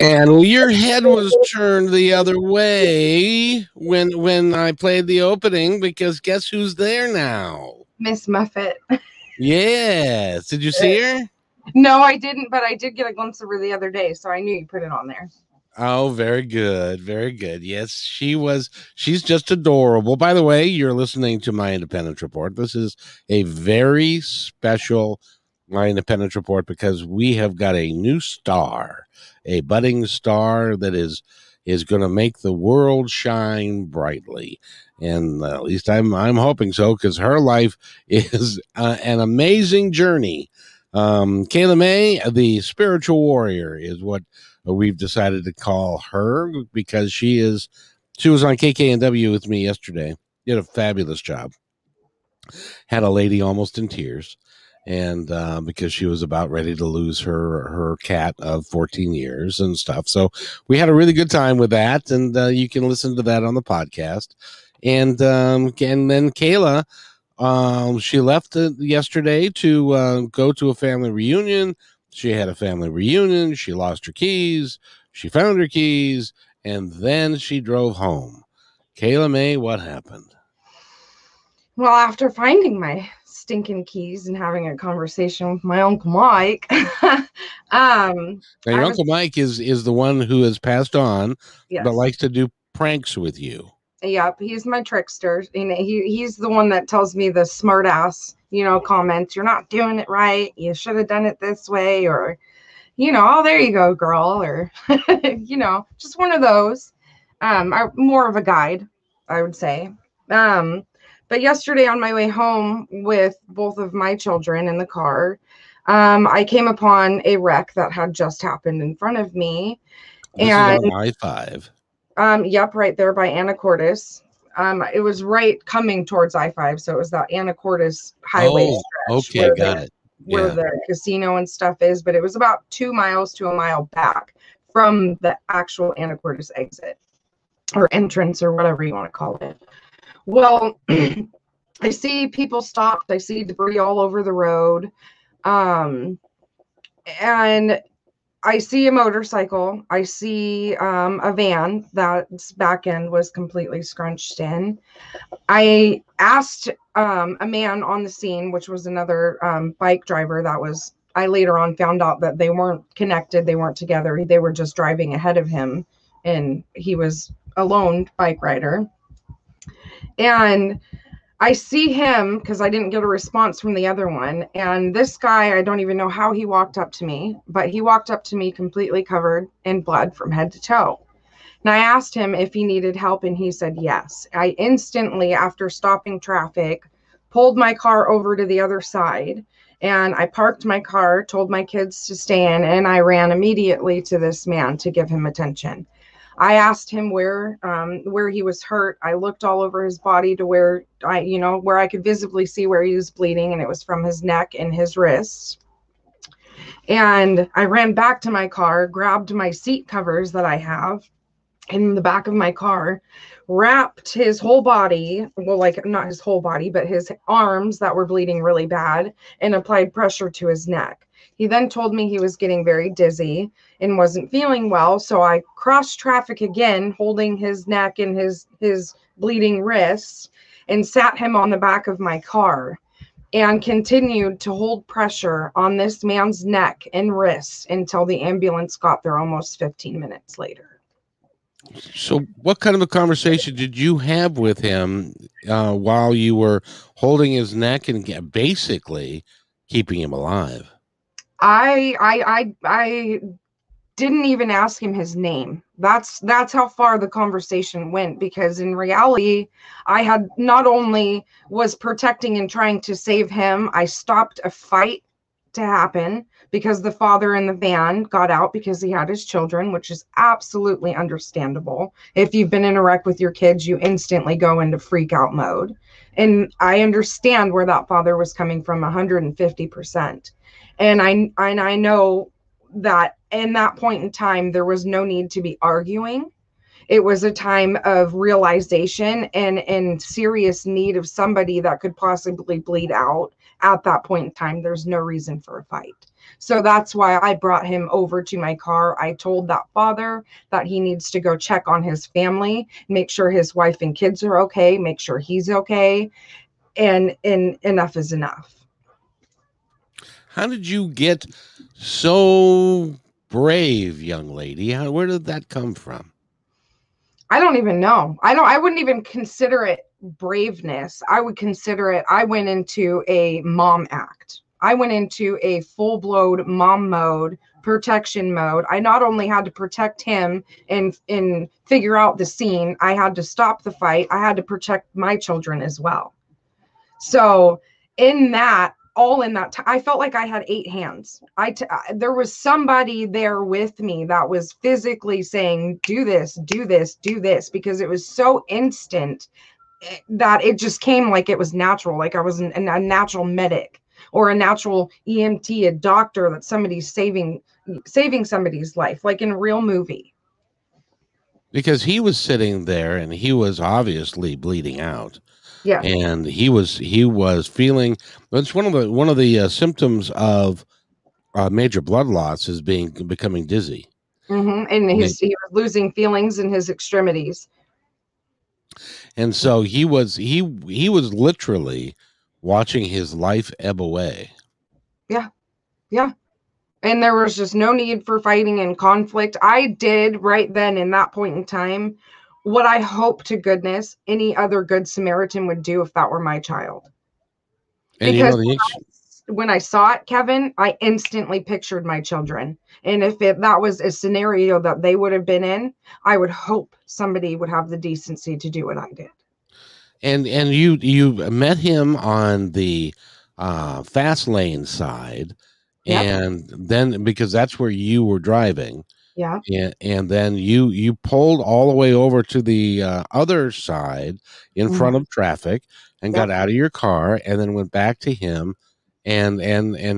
And your head was turned the other way when I played the opening, because guess who's there now? Miss Muffet. Yes. Did you see her? No, I didn't, but I did get a glimpse of her the other day, so I knew you put it on there. Oh, very good. Very good. Yes, she's just adorable. By the way, you're listening to My Independence Report. This is a very special My Independence Report because we have got a new star, a budding star that is going to make the world shine brightly. And at least I'm hoping so, because her life is an amazing journey. Kayla Mae, the spiritual warrior, is what we've decided to call her, because she was on KKNW with me yesterday. Did a fabulous job. Had a lady almost in tears, and because she was about ready to lose her cat of 14 years and stuff. So we had a really good time with that, and you can listen to that on the podcast. And then Kayla, she left yesterday to go to a family reunion. She had a family reunion. She lost her keys. She found her keys. And then she drove home. Kayla Mae, what happened? Well, after finding my stinking keys and having a conversation with my Uncle Mike. Now, your Uncle Mike is the one who has passed on, yes, but likes to do pranks with you. Yep, he's my trickster. You know, he's the one that tells me the smart ass, you know, comments. You're not doing it right. You should have done it this way, or, you know, oh, there you go, girl, or, you know, just one of those. More of a guide, I would say. But yesterday on my way home with both of my children in the car, I came upon a wreck that had just happened in front of me. This is on I-5. Yep, right there by Anacortes. It was right coming towards I-5, so it was that Anacortes highway stretch. Okay, got it. Yeah. Where the casino and stuff is, but it was about 2 miles to a mile back from the actual Anacortes exit or entrance or whatever you want to call it. Well, I see people stopped. I see debris all over the road, and I see a motorcycle. I see a van that's back end was completely scrunched in. I asked a man on the scene, which was another bike driver that was, I later on found out that they weren't connected. They weren't together. They were just driving ahead of him, and he was a lone bike rider. And I see him because I didn't get a response from the other one. And this guy, I don't even know how he walked up to me, but he walked up to me completely covered in blood from head to toe. And I asked him if he needed help, and he said yes. I instantly, after stopping traffic, pulled my car over to the other side, and I parked my car, told my kids to stay in, and I ran immediately to this man to give him attention. I asked him where he was hurt. I looked all over his body to where I could visibly see where he was bleeding, and it was from his neck and his wrists. And I ran back to my car, grabbed my seat covers that I have in the back of my car, wrapped his whole body, well, like not his whole body, but his arms that were bleeding really bad, and applied pressure to his neck. He then told me he was getting very dizzy and wasn't feeling well. So I crossed traffic again, holding his neck and his bleeding wrists, and sat him on the back of my car and continued to hold pressure on this man's neck and wrists until the ambulance got there almost 15 minutes later. So what kind of a conversation did you have with him while you were holding his neck and basically keeping him alive? I didn't even ask him his name. That's how far the conversation went, because in reality, I had not only was protecting and trying to save him, I stopped a fight to happen because the father in the van got out because he had his children, which is absolutely understandable. If you've been in a wreck with your kids, you instantly go into freak out mode. And I understand where that father was coming from 150%. And I know that in that point in time, there was no need to be arguing. It was a time of realization and in serious need of somebody that could possibly bleed out. At that point in time, there's no reason for a fight. So that's why I brought him over to my car. I told that father that he needs to go check on his family, make sure his wife and kids are okay, make sure he's okay. And enough is enough. How did you get so brave, young lady? Where did that come from? I don't even know. I wouldn't even consider it braveness. I would consider it, I went into a mom act. I went into a full-blown mom mode, protection mode. I not only had to protect him and figure out the scene, I had to stop the fight. I had to protect my children as well. So in that, all in that time, I felt like I had 8 hands. There was somebody there with me that was physically saying, do this, do this, do this, because it was so instant that it just came like it was natural. Like I was a natural medic or a natural EMT, a doctor that somebody's saving somebody's life, like in a real movie. Because he was sitting there and he was obviously bleeding out. Yeah, and he was feeling. That's one of the symptoms of major blood loss is becoming dizzy, mm-hmm. And he was losing feelings in his extremities. And so he was literally watching his life ebb away. Yeah, yeah. And there was just no need for fighting and conflict. I did right then in that point in time what I hope to goodness any other good Samaritan would do if that were my child. And because when I saw it, Kevin, I instantly pictured my children. And if that was a scenario that they would have been in, I would hope somebody would have the decency to do what I did. And you met him on the fast lane side. Yep. And then because that's where you were driving. Yeah. And then you pulled all the way over to the other side in mm-hmm. front of traffic and got out of your car and then went back to him and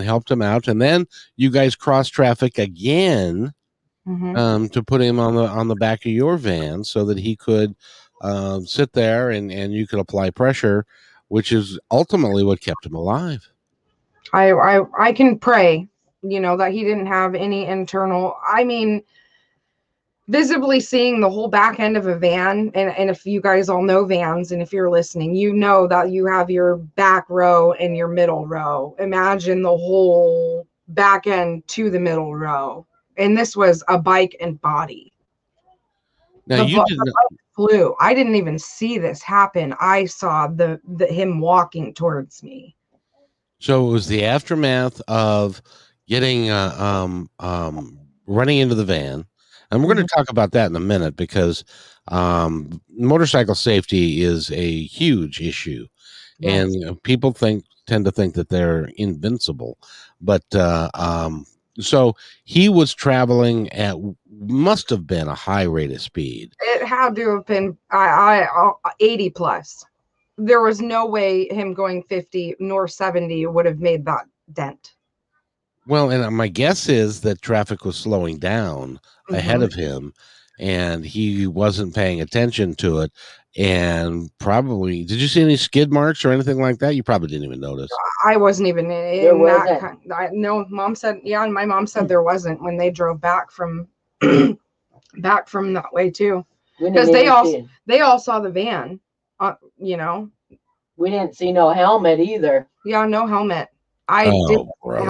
helped him out. And then you guys crossed traffic again mm-hmm. To put him on the back of your van so that he could sit there and you could apply pressure, which is ultimately what kept him alive. I can pray. You know, that he didn't have any internal, I mean, visibly seeing the whole back end of a van. And if you guys all know vans, and if you're listening, you know that you have your back row and your middle row. Imagine the whole back end to the middle row. And this was a bike and body. Now the bike flew. I didn't even see this happen. I saw him walking towards me. So it was the aftermath of getting running into the van, and we're going to talk about that in a minute because motorcycle safety is a huge issue, and you know, people tend to think that they're invincible. But so he was traveling at must have been a high rate of speed. It had to have been 80 plus. There was no way him going 50 nor 70 would have made that dent. Well, and my guess is that traffic was slowing down mm-hmm. ahead of him, and he wasn't paying attention to it. And probably, did you see any skid marks or anything like that? You probably didn't even notice. I wasn't even in that. No, Mom said, yeah, and my mom said there wasn't when they drove back from that way too, because they all saw the van. You know, we didn't see no helmet either. Yeah, no helmet. I didn't see a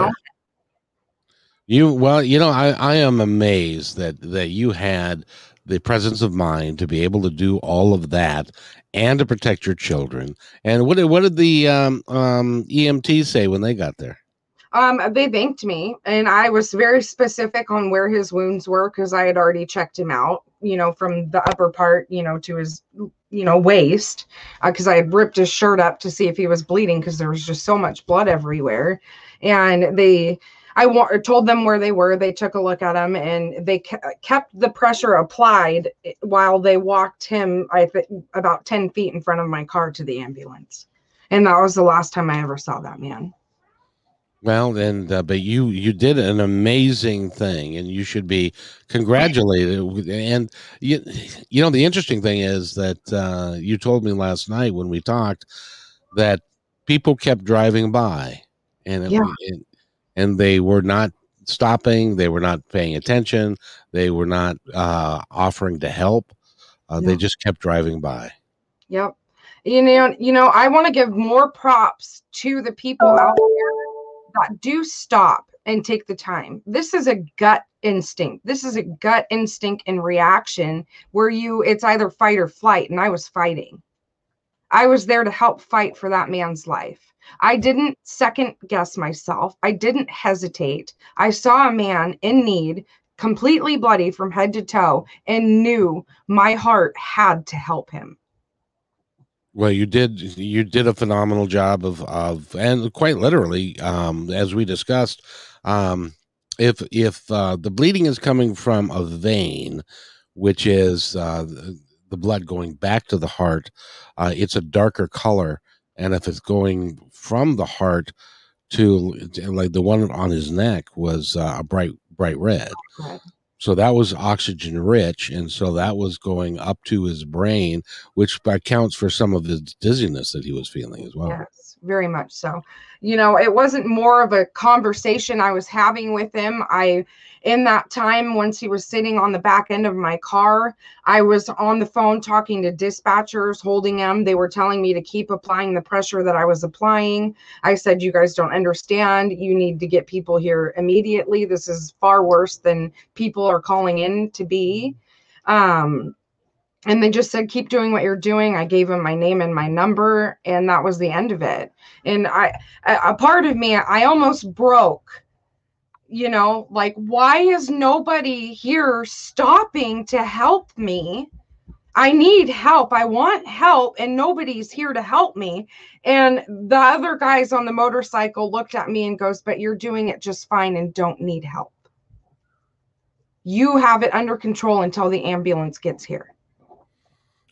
helmet. I am amazed that you had the presence of mind to be able to do all of that and to protect your children. And what did the EMT say when they got there? They thanked me, and I was very specific on where his wounds were because I had already checked him out. you know, from the upper part, you know, to his, you know, waist, because I had ripped his shirt up to see if he was bleeding because there was just so much blood everywhere. And I told them where they were. They took a look at him, and they kept the pressure applied while they walked him, I think, about 10 feet in front of my car to the ambulance. And that was the last time I ever saw that man. Well, and but you did an amazing thing, and you should be congratulated. And you know, the interesting thing is that you told me last night when we talked that people kept driving by, and and they were not stopping, they were not paying attention, they were not offering to help. They just kept driving by. Yep. You know, I want to give more props to the people out there that do stop and take the time. This is a gut instinct. This is a gut instinct and reaction where it's either fight or flight. And I was fighting. I was there to help fight for that man's life. I didn't second guess myself. I didn't hesitate. I saw a man in need, completely bloody from head to toe, and knew my heart had to help him. Well, you did a phenomenal job of, and quite literally, as we discussed, if the bleeding is coming from a vein, which is the blood going back to the heart, it's a darker color. And if it's going from the heart to like the one on his neck was a bright red. Okay. So that was oxygen rich. And so that was going up to his brain, which accounts for some of the dizziness that he was feeling as well. Yes, very much so. You know, it wasn't more of a conversation I was having with him. In that time, once he was sitting on the back end of my car, I was on the phone talking to dispatchers, holding him. They were telling me to keep applying the pressure that I was applying. I said, you guys don't understand. You need to get people here immediately. This is far worse than people are calling in to be. And they just said, keep doing what you're doing. I gave him my name and my number, and that was the end of it. And a part of me, I almost broke. You know, like, why is nobody here stopping to help me? I need help. I want help, and nobody's here to help me. And the other guys on the motorcycle looked at me and goes, but you're doing it just fine and don't need help. You have it under control until the ambulance gets here.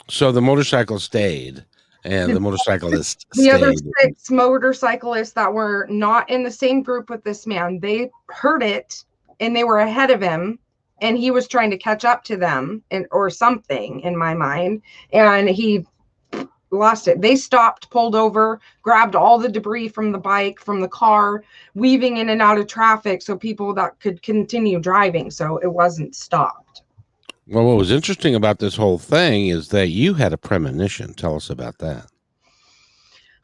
So the motorcycle stayed. And the motorcyclist, the other 6 motorcyclists that were not in the same group with this man, they heard it and they were ahead of him, and he was trying to catch up to them or something in my mind. And he lost it. They stopped, pulled over, grabbed all the debris from the bike, from the car, weaving in and out of traffic so people that could continue driving. So it wasn't stopped. Well, what was interesting about this whole thing is that you had a premonition. Tell us about that.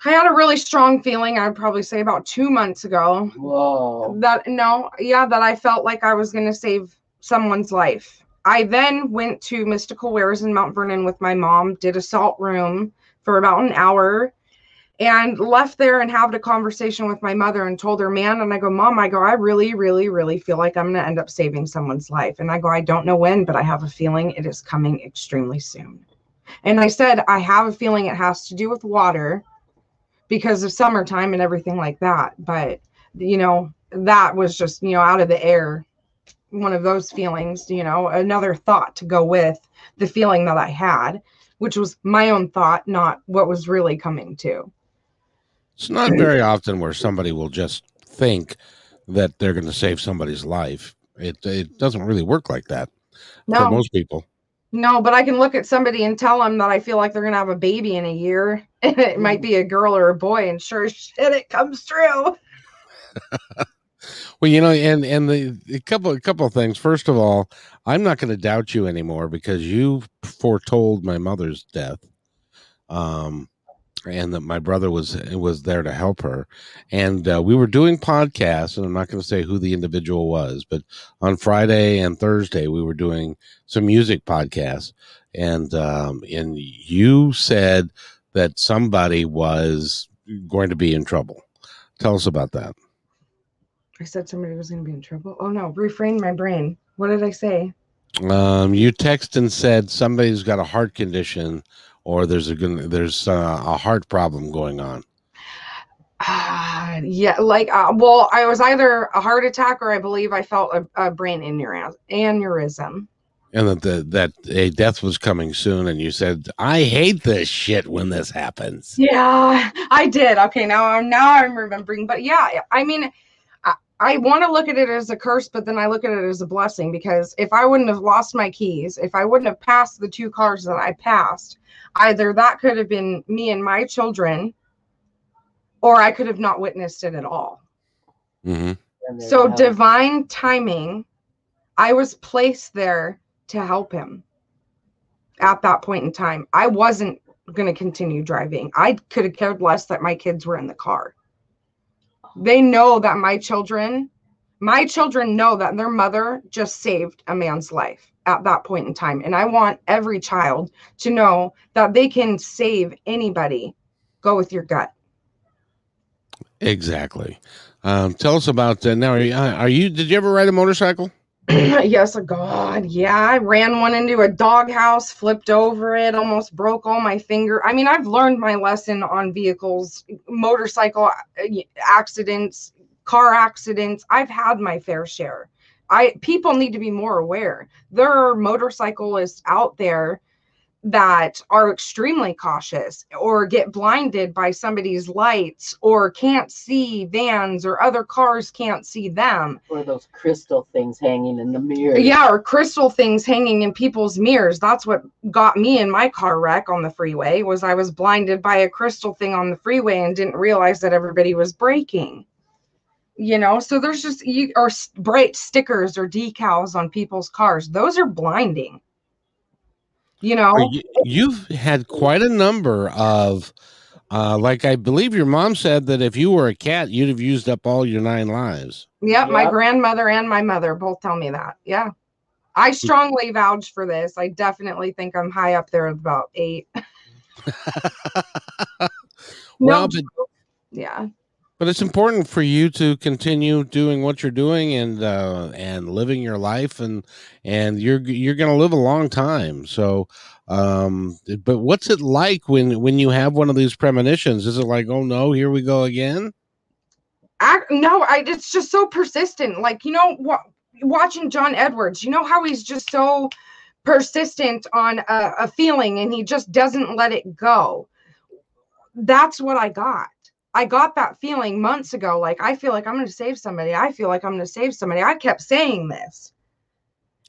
I had a really strong feeling, I'd probably say about 2 months ago. Whoa. That I felt like I was going to save someone's life. I then went to Mystical Wears in Mount Vernon with my mom, did a salt room for about an hour, and left there and had a conversation with my mother and told her, man, and I go, Mom, I really, really, really feel like I'm going to end up saving someone's life. And I go, I don't know when, but I have a feeling it is coming extremely soon. And I said, I have a feeling it has to do with water because of summertime and everything like that. But, you know, that was just, you know, out of the air, one of those feelings, you know, another thought to go with the feeling that I had, which was my own thought, not what was really coming to. It's not very often where somebody will just think that they're going to save somebody's life. It doesn't really work like that for most people. No, but I can look at somebody and tell them that I feel like they're going to have a baby in a year. It might be a girl or a boy, and sure as shit, it comes true. Well, you know, and the couple of things. First of all, I'm not going to doubt you anymore because you foretold my mother's death. And that my brother was there to help her. And we were doing podcasts, and I'm not going to say who the individual was, but on Friday and Thursday, we were doing some music podcasts. And you said that somebody was going to be in trouble. Tell us about that. I said somebody was going to be in trouble. Oh, no. Refrain my brain. What did I say? You text and said somebody's got a heart condition, or there's a heart problem going on. Well, I was either a heart attack or I believe I felt a brain aneurysm. And that a death was coming soon, and you said, "I hate this shit when this happens." Yeah, I did. Okay, now I'm remembering. But yeah, I mean, I want to look at it as a curse, but then I look at it as a blessing, because if I wouldn't have lost my keys, if I wouldn't have passed the two cars that I passed, either that could have been me and my children, or I could have not witnessed it at all. Mm-hmm. So divine timing, I was placed there to help him at that point in time. I wasn't going to continue driving. I could have cared less that my kids were in the car. They know that my children know that their mother just saved a man's life at that point in time. And I want every child to know that they can save anybody. Go with your gut. Exactly. Tell us about now. Did you ever ride a motorcycle? Yes. Oh God. Yeah. I ran one into a doghouse, flipped over it, almost broke all my finger. I mean, I've learned my lesson on vehicles, motorcycle accidents, car accidents. I've had my fair share. People need to be more aware. There are motorcyclists out there that are extremely cautious or get blinded by somebody's lights or can't see vans or other cars can't see them. Or those crystal things hanging in the mirror. Yeah, or crystal things hanging in people's mirrors. That's what got me in my car wreck on the freeway, was I was blinded by a crystal thing on the freeway and didn't realize that everybody was braking. You know, so there's just, or bright stickers or decals on people's cars. Those are blinding. You know, you've had quite a number of, like I believe your mom said that if you were a cat, you'd have used up all your 9 lives. Yep. My grandmother and my mother both tell me that. Yeah. I strongly vouch for this. I definitely think I'm high up there about 8. But it's important for you to continue doing what you're doing and living your life, and you're going to live a long time. So, but what's it like when you have one of these premonitions? Is it like, oh no, here we go again? It's just so persistent. Like, you know, watching John Edwards, you know how he's just so persistent on a feeling and he just doesn't let it go. That's what I got. I got that feeling months ago. Like, I feel like I'm going to save somebody. I feel like I'm going to save somebody. I kept saying this.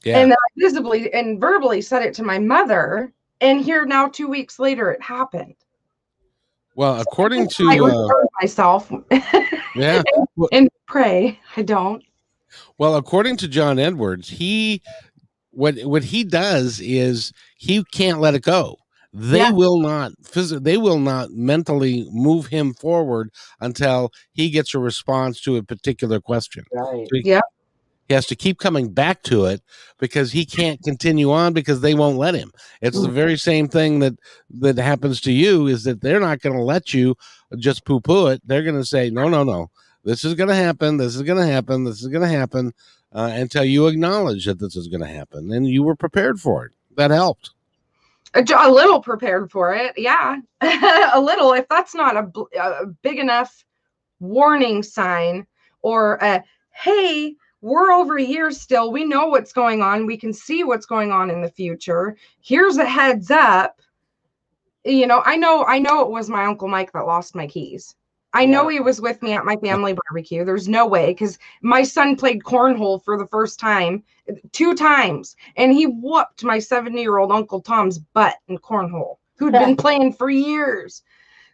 Yeah. And then I visibly and verbally said it to my mother. And here now, 2 weeks later, it happened. Well, according to myself, yeah, and pray I don't. Well, according to John Edwards, what he does is he can't let it go. They will not mentally move him forward until he gets a response to a particular question. Right. So he has to keep coming back to it because he can't continue on because they won't let him. It's the very same thing that happens to you, is that they're not going to let you just poo-poo it. They're going to say, no, this is going to happen. This is going to happen. This is going to happen until you acknowledge that this is going to happen. And you were prepared for it. That helped. A little prepared for it. Yeah. A little, if that's not a big enough warning sign or a, hey, we're over here still. We know what's going on. We can see what's going on in the future. Here's a heads up. You know, I know it was my Uncle Mike that lost my keys. I know he was with me at my family barbecue. There's no way, because my son played cornhole for the first time 2 times, and he whooped my 70-year-old Uncle Tom's butt in cornhole, who'd been playing for years.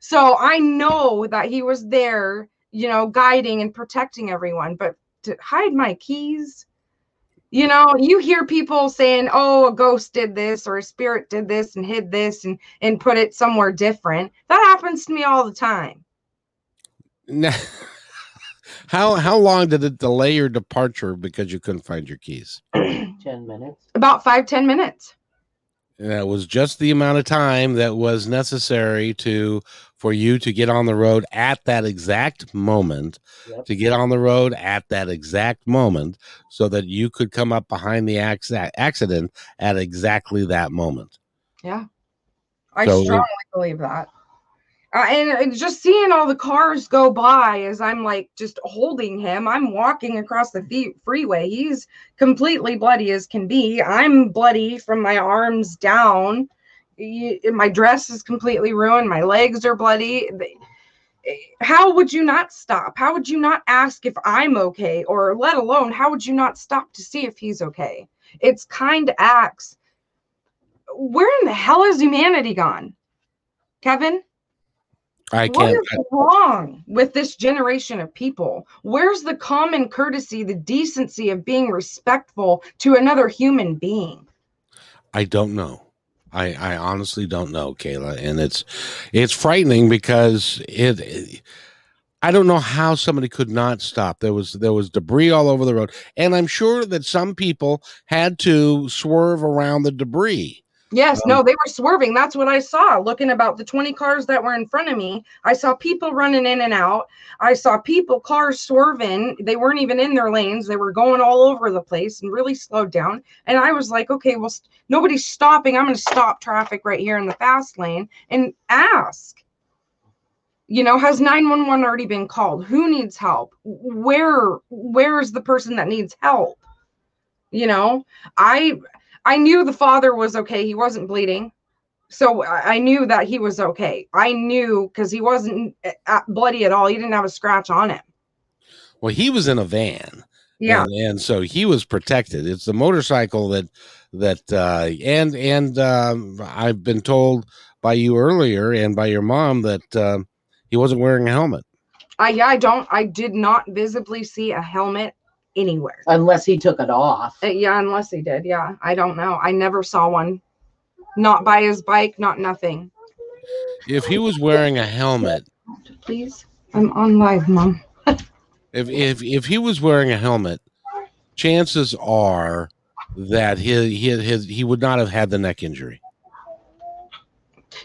So I know that he was there, you know, guiding and protecting everyone. But to hide my keys, you know, you hear people saying, oh, a ghost did this or a spirit did this and hid this and put it somewhere different. That happens to me all the time. Now, how long did it delay your departure because you couldn't find your keys? 10 minutes. About 5-10 minutes. And that was just the amount of time that was necessary for you to get on the road at that exact moment, to get on the road at that exact moment so that you could come up behind the accident at exactly that moment. Yeah. I strongly believe that. And just seeing all the cars go by as I'm like just holding him, I'm walking across the freeway. He's completely bloody as can be. I'm bloody from my arms down. My dress is completely ruined. My legs are bloody. How would you not stop? How would you not ask if I'm okay? Or let alone, how would you not stop to see if he's okay? It's kind acts. Where in the hell is humanity gone? Kevin? What is wrong with this generation of people? Where's the common courtesy, the decency of being respectful to another human being? I don't know. I honestly don't know, Kayla. And it's frightening because I don't know how somebody could not stop. There was debris all over the road. And I'm sure that some people had to swerve around the debris. Yes, no, they were swerving. That's what I saw. Looking about the 20 cars that were in front of me, I saw people running in and out. I saw cars swerving. They weren't even in their lanes. They were going all over the place and really slowed down. And I was like, okay, well, nobody's stopping. I'm going to stop traffic right here in the fast lane and ask, has 911 already been called? Who needs help? Where is the person that needs help? I knew the father was okay. He wasn't bleeding. So I knew that he was okay. I knew because he wasn't bloody at all. He didn't have a scratch on him. Well, he was in a van. Yeah. And so he was protected. It's the motorcycle that I've been told by you earlier and by your mom that he wasn't wearing a helmet. I did not visibly see a helmet anywhere. Unless he took it off. Unless he did. Yeah. I don't know. I never saw one. Not by his bike, not nothing. If he was wearing a helmet. Please. I'm on live, Mom. If he was wearing a helmet, chances are that he would not have had the neck injury.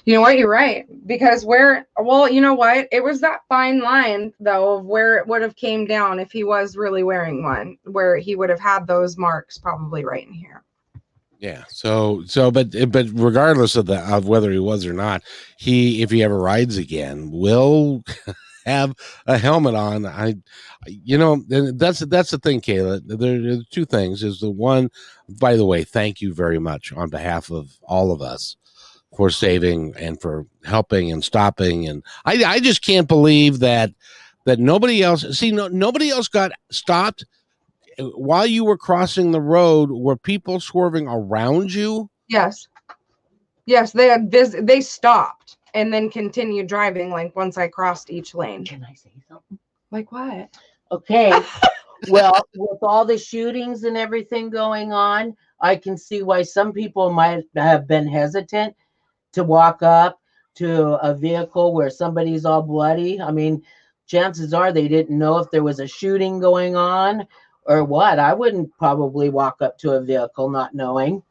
You know what? You're right. Because you know what? It was that fine line, though, of where it would have came down if he was really wearing one, where he would have had those marks probably right in here. Yeah. So, but regardless of whether he was or not, if he ever rides again, will have a helmet on. That's the thing, Kayla. There are two things. Is the one, by the way, thank you very much on behalf of all of us for saving and for helping and stopping. And I just can't believe that nobody else, nobody else got stopped while you were crossing the road. Were people swerving around you? Yes. They had they stopped and then continued driving. Like once I crossed each lane. Can I say something? Like what? Okay. Well, with all the shootings and everything going on, I can see why some people might have been hesitant to walk up to a vehicle where somebody's all bloody. I mean, chances are they didn't know if there was a shooting going on or what. I wouldn't probably walk up to a vehicle not knowing,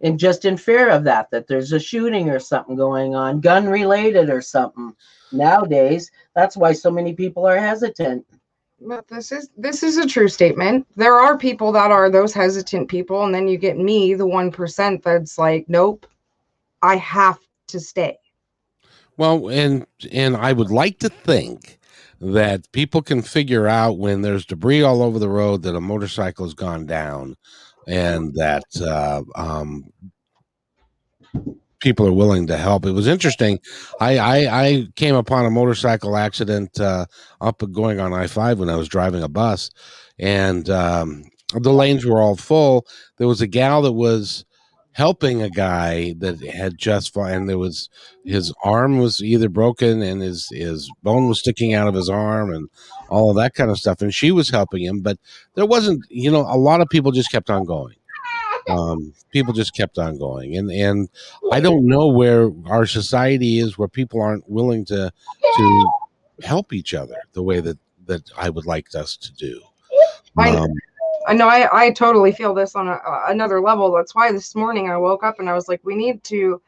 and just in fear of that there's a shooting or something going on, gun related or something. Nowadays, that's why so many people are hesitant. But this is a true statement. There are people that are those hesitant people, and then you get me, the 1% that's like, nope, I have to stay. Well, and I would like to think that people can figure out when there's debris all over the road that a motorcycle has gone down, and that people are willing to help. It was interesting. I came upon a motorcycle accident up going on I-5 when I was driving a bus, and the lanes were all full. There was a gal that was helping a guy that had just fallen, and there was his arm was either broken and his bone was sticking out of his arm and all of that kind of stuff. And she was helping him, but there wasn't, a lot of people just kept on going. People just kept on going, and I don't know where our society is, where people aren't willing to help each other the way that I would like us to do. No, I totally feel this on another level. That's why this morning I woke up and I was like, we need to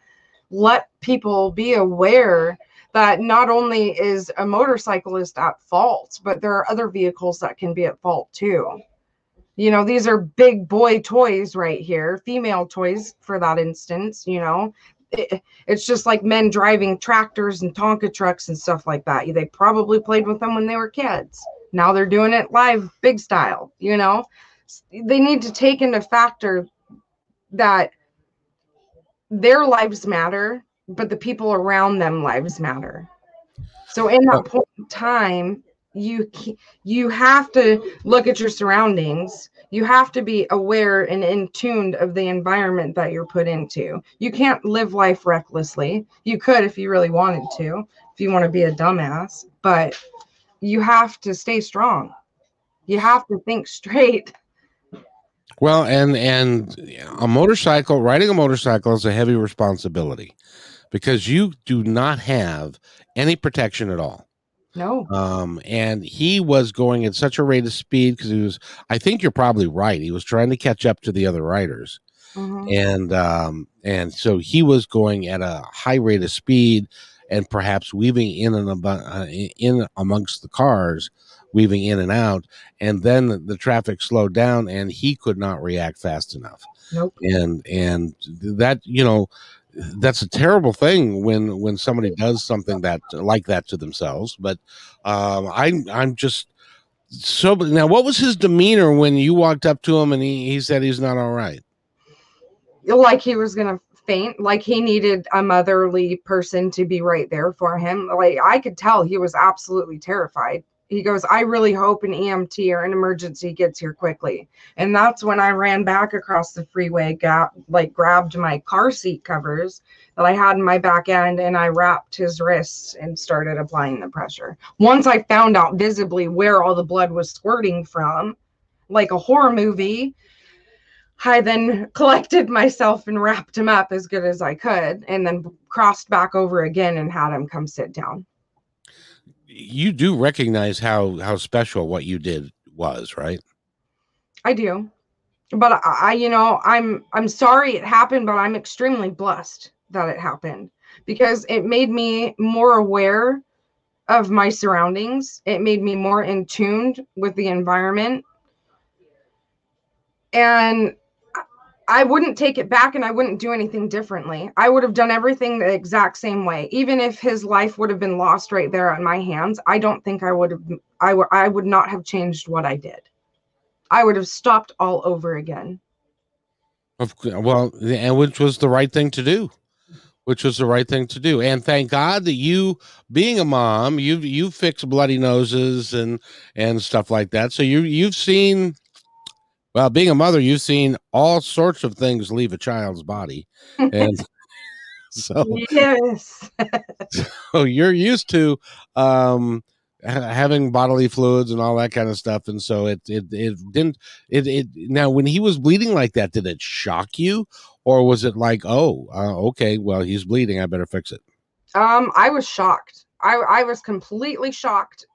let people be aware that not only is a motorcyclist at fault, but there are other vehicles that can be at fault too. You know, these are big boy toys right here, female toys for that instance, you know. It's just like men driving tractors and Tonka trucks and stuff like that. They probably played with them when they were kids. Now they're doing it live, big style, you know. They need to take into factor that their lives matter, but the people around them lives matter. So in that point in time, you have to look at your surroundings. You have to be aware and in tune of the environment that you're put into. You can't live life recklessly. You could if you really wanted to, if you want to be a dumbass, but you have to stay strong. You have to think straight. Well, and riding a motorcycle is a heavy responsibility because you do not have any protection at all. No. And he was going at such a rate of speed because I think you're probably right. He was trying to catch up to the other riders. Mm-hmm. And so he was going at a high rate of speed and perhaps weaving in amongst the cars, weaving in and out. And then the traffic slowed down and he could not react fast enough. Nope. And that, you know, that's a terrible thing when somebody does something that like that to themselves. But I'm just so. Now, what was his demeanor when you walked up to him and he said he's not all right? Like he was gonna faint. Like he needed a motherly person to be right there for him. Like I could tell he was absolutely terrified. He goes, I really hope an EMT or an emergency gets here quickly. And that's when I ran back across the freeway, grabbed my car seat covers that I had in my back end, and I wrapped his wrists and started applying the pressure. Once I found out visibly where all the blood was squirting from, like a horror movie, I then collected myself and wrapped him up as good as I could, and then crossed back over again and had him come sit down. You do recognize how special what you did was, right? I do. But I'm sorry it happened, but I'm extremely blessed that it happened because it made me more aware of my surroundings. It made me more in tune with the environment. And I wouldn't take it back and I wouldn't do anything differently. I would have done everything the exact same way. Even if his life would have been lost right there on my hands, I don't think I would not have changed what I did. I would have stopped all over again. Well, and which was the right thing to do. Which was the right thing to do. And thank God that you, being a mom, you fix bloody noses and stuff like that. So you've seen... Well, being a mother, you've seen all sorts of things leave a child's body. And so, yes. So you're used to having bodily fluids and all that kind of stuff. And so it didn't. Now, when he was bleeding like that, did it shock you? Or was it like, okay, well, he's bleeding. I better fix it. I was shocked. I was completely shocked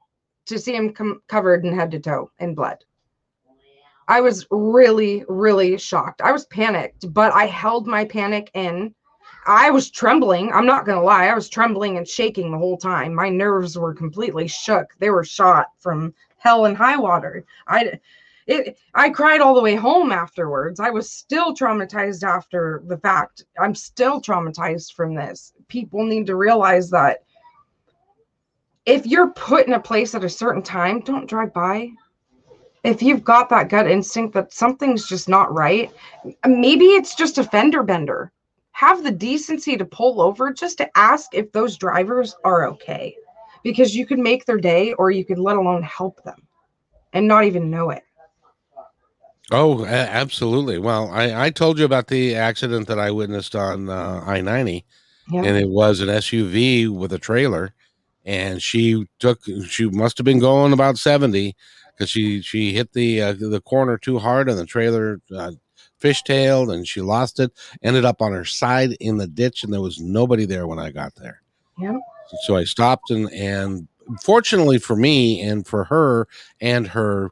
to see him covered in head to toe in blood. I was really, really shocked. I was panicked, but I held my panic in. I was trembling. I'm not going to lie. I was trembling and shaking the whole time. My nerves were completely shook. They were shot from hell and high water. I cried all the way home afterwards. I was still traumatized after the fact. I'm still traumatized from this. People need to realize that if you're put in a place at a certain time, don't drive by. If you've got that gut instinct that something's just not right, maybe it's just a fender bender. Have the decency to pull over just to ask if those drivers are okay, because you could make their day or you could let alone help them and not even know it. Oh, absolutely. Well, I told you about the accident that I witnessed on I-90, yeah. And it was an SUV with a trailer, and she must have been going about 70. Because she hit the corner too hard and the trailer fishtailed and she lost it. Ended up on her side in the ditch and there was nobody there when I got there. Yeah. So I stopped and fortunately for me and for her and her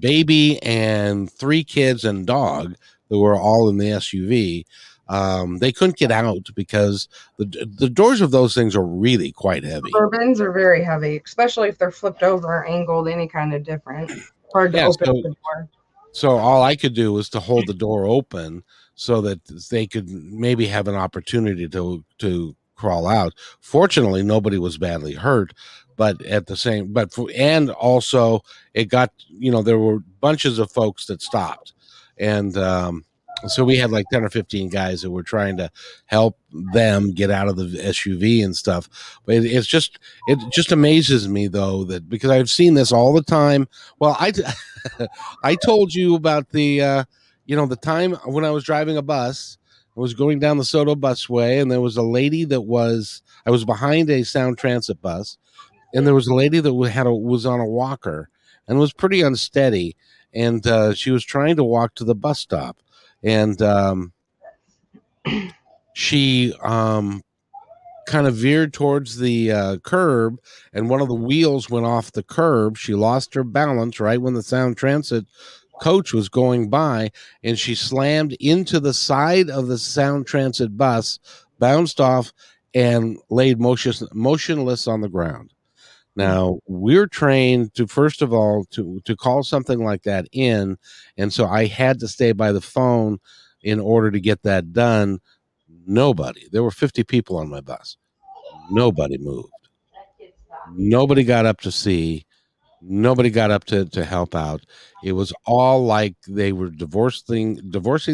baby and three kids and dog that were all in the SUV. They couldn't get out because the doors of those things are really quite heavy. Suburbans are very heavy, especially if they're flipped over or angled any kind of different. Hard to open the door. So all I could do was to hold the door open so that they could maybe have an opportunity to crawl out. Fortunately, nobody was badly hurt, but also it got, there were bunches of folks that stopped. And, so we had like 10 or 15 guys that were trying to help them get out of the SUV and stuff. But it just amazes me, though, that because I've seen this all the time. Well, I told you about the time when I was driving a bus. I was going down the Soto Busway, and there was a lady I was behind a Sound Transit bus, and there was a lady that was on a walker and was pretty unsteady. And she was trying to walk to the bus stop. And she kind of veered towards the curb, and one of the wheels went off the curb. She lost her balance right when the Sound Transit coach was going by, and she slammed into the side of the Sound Transit bus, bounced off, and laid motionless on the ground. Now, we're trained to, first of all, to call something like that in. And so I had to stay by the phone in order to get that done. Nobody. There were 50 people on my bus. Nobody moved. Nobody got up to see. Nobody got up to help out. It was all like they were divorcing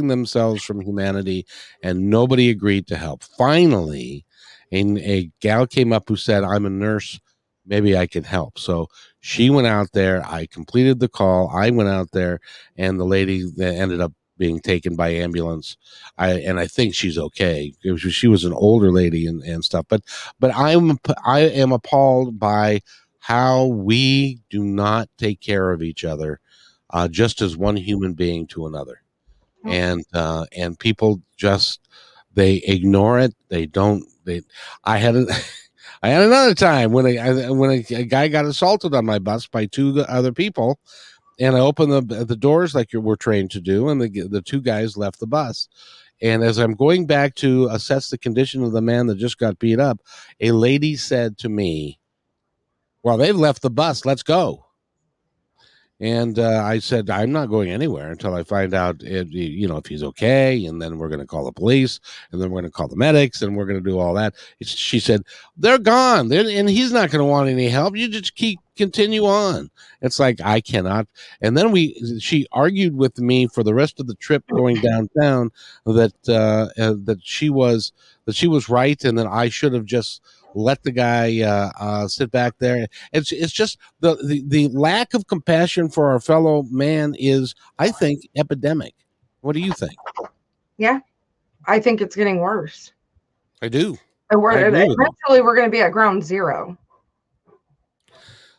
themselves from humanity, and nobody agreed to help. Finally, a gal came up who said, "I'm a nurse. Maybe I can help." So she went out there. I completed the call. I went out there, and the lady that ended up being taken by ambulance. I think she's okay. She was an older lady and stuff. But I am appalled by how we do not take care of each other, just as one human being to another, and people just they ignore it. They don't. I had another time when a guy got assaulted on my bus by two other people, and I opened the doors like we're trained to do, and the two guys left the bus. And as I'm going back to assess the condition of the man that just got beat up, a lady said to me, "Well, they've left the bus. Let's go." And I said, "I'm not going anywhere until I find out if he's okay. And then we're going to call the police, and then we're going to call the medics, and we're going to do all that." She said, "They're gone. And he's not going to want any help. You just continue on." It's like, I cannot. And then she argued with me for the rest of the trip going downtown that she was right. And that I should have just let the guy sit back there. It's just the lack of compassion for our fellow man is, I think, epidemic. What do you think? Yeah, I think it's getting worse. I do. Eventually, we're going to be at ground zero.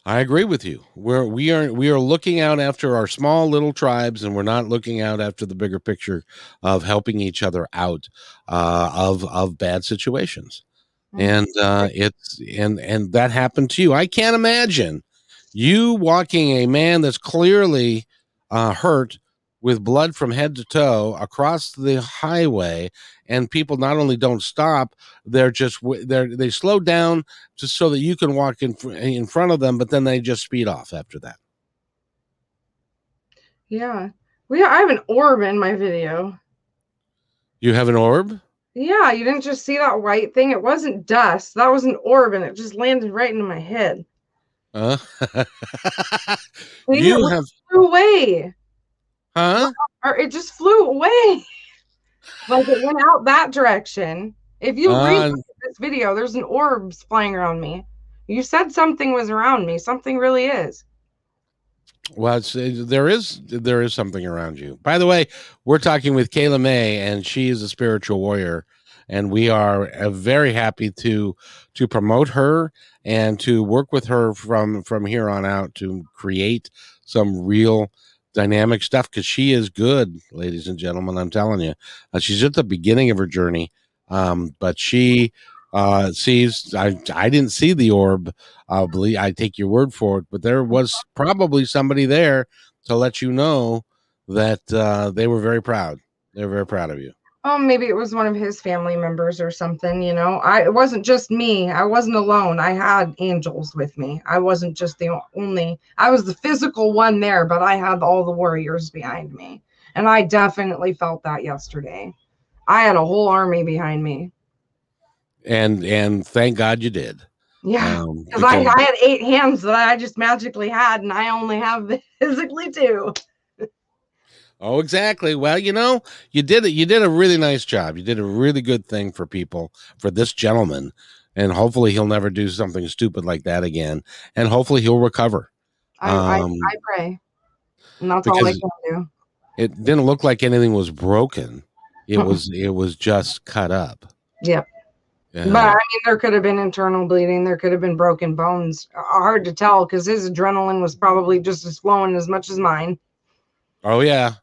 I agree with you. We are looking out after our small little tribes, and we're not looking out after the bigger picture of helping each other out of bad situations. And it's that happened to you. I can't imagine you walking a man that's clearly hurt with blood from head to toe across the highway, and people not only don't stop, they slow down just so that you can walk in front of them, but then they just speed off after that. Yeah, I have an orb in my video. You have an orb? Yeah, you didn't just see that white thing. It wasn't dust. That was an orb, and it just landed right into my head. Flew away. Huh? Or it just flew away. Like it went out that direction. If you read this video, there's an orb flying around me. You said something was around me. Something really is. Well, there is something around you. By the way, we're talking with Kayla Mae, and she is a spiritual warrior, and we are very happy to promote her and to work with her from here on out to create some real dynamic stuff, because she is good, ladies and gentlemen. I'm telling you, she's at the beginning of her journey, but she sees, I didn't see the orb. I take your word for it, but there was probably somebody there to let you know that they were very proud. They're very proud of you. Maybe it was one of his family members or something, you know. It wasn't just me. I wasn't alone. I had angels with me. I wasn't just the only. I was the physical one there, but I had all the warriors behind me. And I definitely felt that yesterday. I had a whole army behind me. And thank God you did. Yeah, because I had 8 hands that I just magically had, and I only have physically 2. Oh, exactly. Well, you know, you did it. You did a really nice job. You did a really good thing for people, for this gentleman. And hopefully he'll never do something stupid like that again. And hopefully he'll recover. I pray. And that's all I can do. It didn't look like anything was broken. It was just cut up. Yep. But I mean, there could have been internal bleeding. There could have been broken bones. Hard to tell because his adrenaline was probably just as flowing as much as mine. Oh, yeah.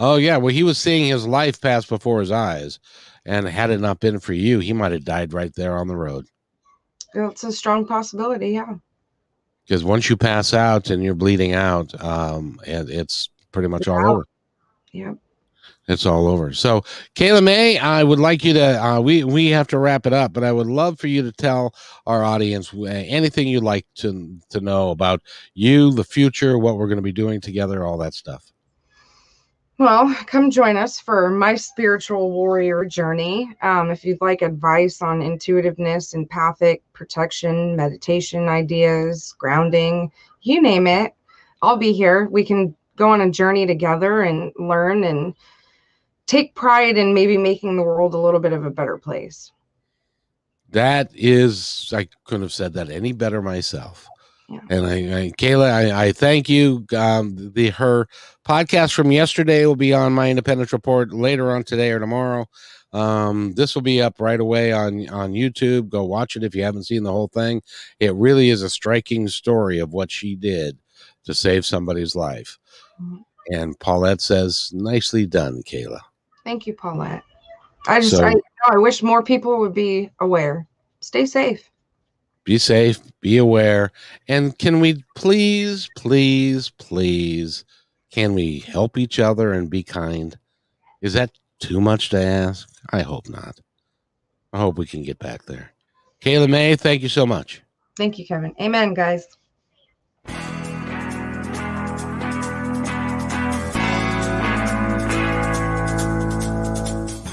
Oh, yeah. Well, he was seeing his life pass before his eyes. And had it not been for you, he might have died right there on the road. It's a strong possibility, yeah. Because once you pass out and you're bleeding out, it's pretty much all over. Yeah. It's all over. So, Kayla Mae, I would like you to, we have to wrap it up, but I would love for you to tell our audience anything you'd like to know about you, the future, what we're going to be doing together, all that stuff. Well, come join us for my spiritual warrior journey. If you'd like advice on intuitiveness, empathic, protection, meditation ideas, grounding, you name it, I'll be here. We can go on a journey together and learn and take pride in maybe making the world a little bit of a better place. That is, I couldn't have said that any better myself. Yeah. And Kayla, I thank you. Her podcast from yesterday will be on my Independence Report later on today or tomorrow. This will be up right away on YouTube. Go watch it if you haven't seen the whole thing. It really is a striking story of what she did to save somebody's life. Mm-hmm. And Paulette says, nicely done, Kayla. Thank you, Paulette. I wish more people would be aware. Stay safe. Be safe, be aware, and can we please, can we help each other and be kind? Is that too much to ask? I hope not. I hope we can get back there. Kayla Mae, thank you so much. Thank you, Kevin. Amen, guys.